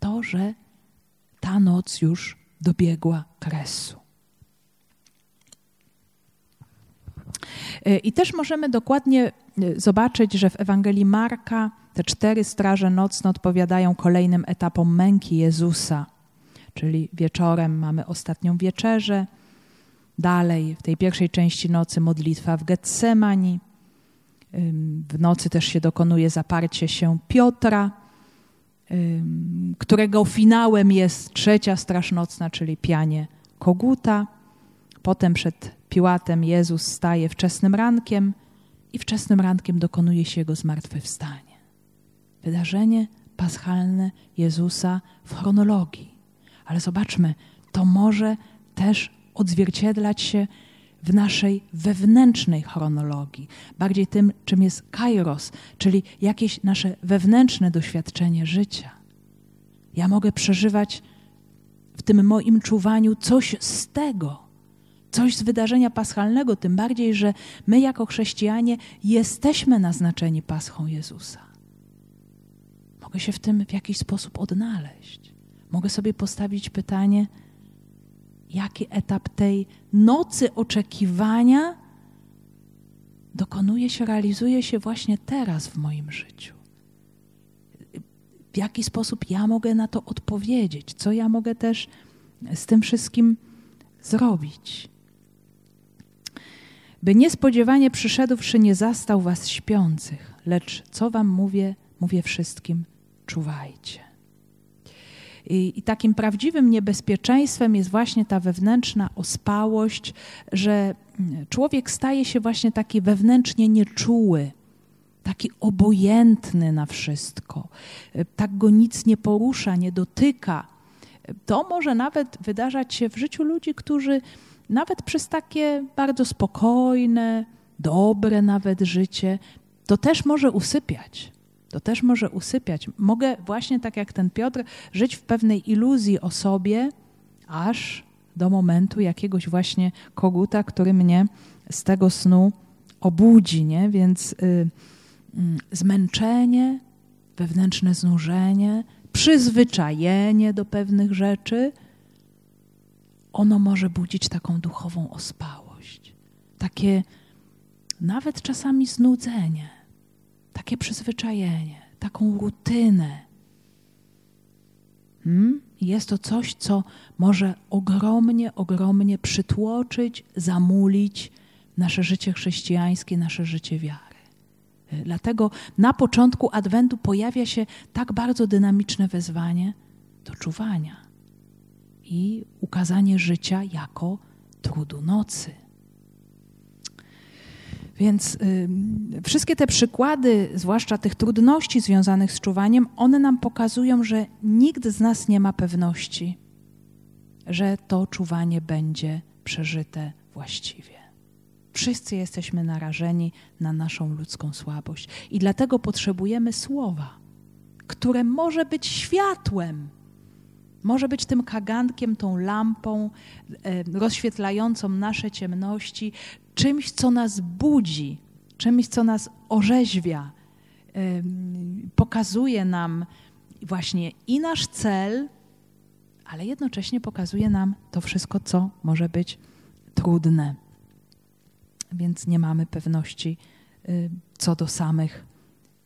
To, że ta noc już dobiegła kresu. I też możemy dokładnie zobaczyć, że w Ewangelii Marka te 4 straże nocne odpowiadają kolejnym etapom męki Jezusa. Czyli wieczorem mamy ostatnią wieczerzę, dalej w tej pierwszej części nocy modlitwa w Getsemani. W nocy też się dokonuje zaparcie się Piotra, którego finałem jest 3. straż nocna, czyli pianie koguta. Potem przed Piłatem Jezus staje wczesnym rankiem i wczesnym rankiem dokonuje się Jego zmartwychwstanie. Wydarzenie paschalne Jezusa w chronologii. Ale zobaczmy, to może też odzwierciedlać się w naszej wewnętrznej chronologii, bardziej tym, czym jest kairos, czyli jakieś nasze wewnętrzne doświadczenie życia. Ja mogę przeżywać w tym moim czuwaniu coś z tego, coś z wydarzenia paschalnego, tym bardziej, że my jako chrześcijanie jesteśmy naznaczeni paschą Jezusa. Mogę się w tym w jakiś sposób odnaleźć. Mogę sobie postawić pytanie, jaki etap tej nocy oczekiwania dokonuje się, realizuje się właśnie teraz w moim życiu. W jaki sposób ja mogę na to odpowiedzieć? Co ja mogę też z tym wszystkim zrobić? By niespodziewanie przyszedłszy nie zastał was śpiących, lecz co wam mówię, mówię wszystkim, czuwajcie. I takim prawdziwym niebezpieczeństwem jest właśnie ta wewnętrzna ospałość, że człowiek staje się właśnie taki wewnętrznie nieczuły, taki obojętny na wszystko. Tak go nic nie porusza, nie dotyka. To może nawet wydarzać się w życiu ludzi, którzy nawet przez takie bardzo spokojne, dobre nawet życie, to też może usypiać. Mogę właśnie tak jak ten Piotr żyć w pewnej iluzji o sobie, aż do momentu jakiegoś właśnie koguta, który mnie z tego snu obudzi, nie? Więc zmęczenie, wewnętrzne znużenie, przyzwyczajenie do pewnych rzeczy, ono może budzić taką duchową ospałość. Takie nawet czasami znudzenie. Takie przyzwyczajenie, taką rutynę. Jest to coś, co może ogromnie przytłoczyć, zamulić nasze życie chrześcijańskie, nasze życie wiary. Dlatego na początku Adwentu pojawia się tak bardzo dynamiczne wezwanie do czuwania i ukazanie życia jako trudu nocy. Więc wszystkie te przykłady, zwłaszcza tych trudności związanych z czuwaniem, one nam pokazują, że nikt z nas nie ma pewności, że to czuwanie będzie przeżyte właściwie. Wszyscy jesteśmy narażeni na naszą ludzką słabość i dlatego potrzebujemy słowa, które może być światłem, może być tym kagankiem, tą lampą rozświetlającą nasze ciemności, czymś, co nas budzi, czymś, co nas orzeźwia, pokazuje nam właśnie i nasz cel, ale jednocześnie pokazuje nam to wszystko, co może być trudne. Więc nie mamy pewności co do samych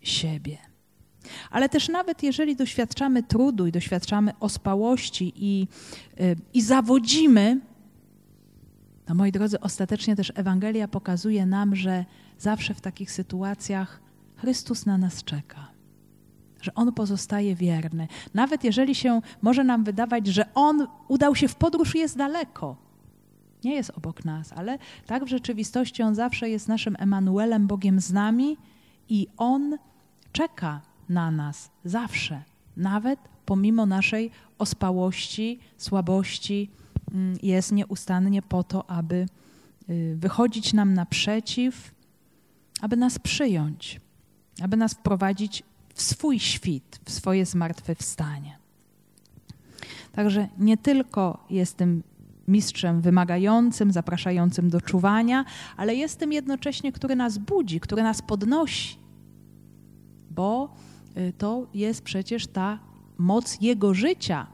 siebie. Ale też nawet jeżeli doświadczamy trudu i doświadczamy ospałości i zawodzimy, no moi drodzy, ostatecznie też Ewangelia pokazuje nam, że zawsze w takich sytuacjach Chrystus na nas czeka, że On pozostaje wierny. Nawet jeżeli się może nam wydawać, że On udał się w podróż i jest daleko, nie jest obok nas, ale tak w rzeczywistości On zawsze jest naszym Emanuelem, Bogiem z nami i On czeka na nas zawsze, nawet pomimo naszej ospałości, słabości, jest nieustannie po to, aby wychodzić nam naprzeciw, aby nas przyjąć, aby nas wprowadzić w swój świt, w swoje zmartwychwstanie. Także nie tylko jest tym mistrzem wymagającym, zapraszającym do czuwania, ale jest tym jednocześnie, który nas budzi, który nas podnosi, bo to jest przecież ta moc Jego życia.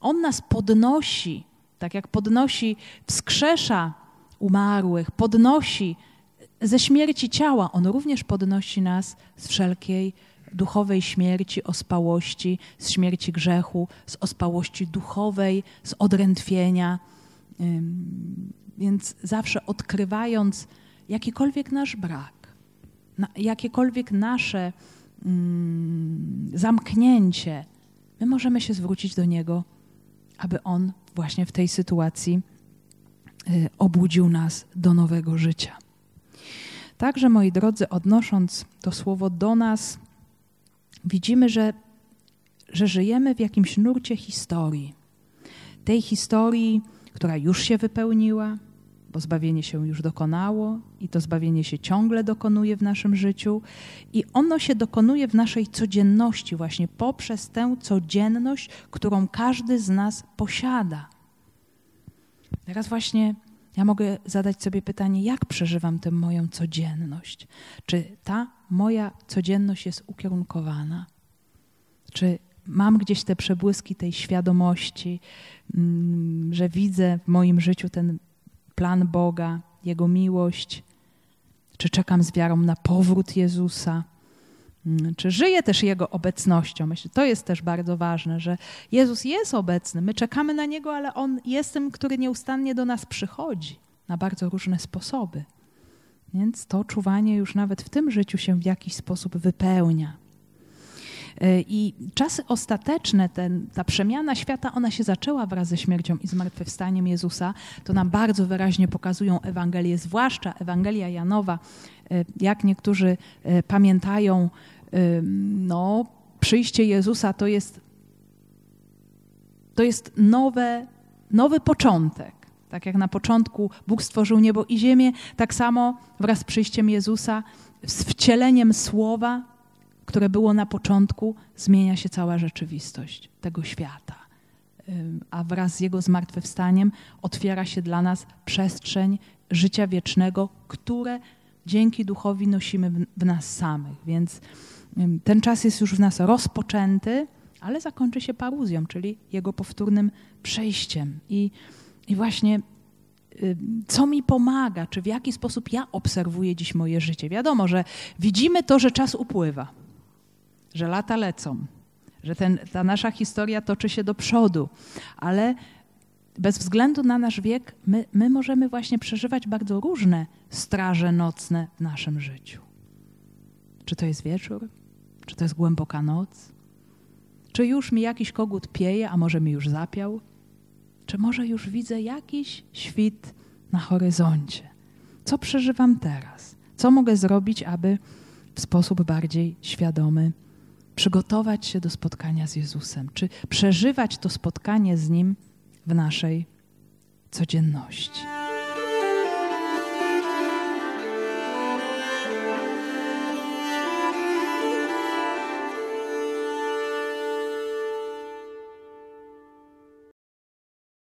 On nas podnosi, tak jak podnosi, wskrzesza umarłych, podnosi ze śmierci ciała, on również podnosi nas z wszelkiej duchowej śmierci, ospałości, z śmierci grzechu, z ospałości duchowej, z odrętwienia. Więc zawsze odkrywając jakikolwiek nasz brak, jakiekolwiek nasze zamknięcie, my możemy się zwrócić do Niego, aby On właśnie w tej sytuacji obudził nas do nowego życia. Także, moi drodzy, odnosząc to słowo do nas, widzimy, że żyjemy w jakimś nurcie historii. Tej historii, która już się wypełniła, bo zbawienie się już dokonało i to zbawienie się ciągle dokonuje w naszym życiu i ono się dokonuje w naszej codzienności właśnie poprzez tę codzienność, którą każdy z nas posiada. Teraz właśnie ja mogę zadać sobie pytanie, jak przeżywam tę moją codzienność? Czy ta moja codzienność jest ukierunkowana? Czy mam gdzieś te przebłyski tej świadomości, że widzę w moim życiu ten plan Boga, Jego miłość? Czy czekam z wiarą na powrót Jezusa? Czy żyję też Jego obecnością? Myślę, to jest też bardzo ważne, że Jezus jest obecny. My czekamy na Niego, ale On jest tym, który nieustannie do nas przychodzi na bardzo różne sposoby. Więc to czuwanie już nawet w tym życiu się w jakiś sposób wypełnia. I czasy ostateczne, ta przemiana świata, ona się zaczęła wraz ze śmiercią i zmartwychwstaniem Jezusa. To nam bardzo wyraźnie pokazują Ewangelie, zwłaszcza Ewangelia Janowa. Jak niektórzy pamiętają, przyjście Jezusa to jest nowy początek. Tak jak na początku Bóg stworzył niebo i ziemię, tak samo wraz z przyjściem Jezusa, z wcieleniem Słowa, które było na początku, zmienia się cała rzeczywistość tego świata. A wraz z Jego zmartwychwstaniem otwiera się dla nas przestrzeń życia wiecznego, które dzięki Duchowi nosimy w nas samych. Więc ten czas jest już w nas rozpoczęty, ale zakończy się paruzją, czyli Jego powtórnym przejściem. I właśnie co mi pomaga, czy w jaki sposób ja obserwuję dziś moje życie. Wiadomo, że widzimy to, że czas upływa, że lata lecą, że ta nasza historia toczy się do przodu, ale bez względu na nasz wiek my możemy właśnie przeżywać bardzo różne straże nocne w naszym życiu. Czy to jest wieczór? Czy to jest głęboka noc? Czy już mi jakiś kogut pieje, a może mi już zapiał? Czy może już widzę jakiś świt na horyzoncie? Co przeżywam teraz? Co mogę zrobić, aby w sposób bardziej świadomy przygotować się do spotkania z Jezusem, czy przeżywać to spotkanie z Nim w naszej codzienności.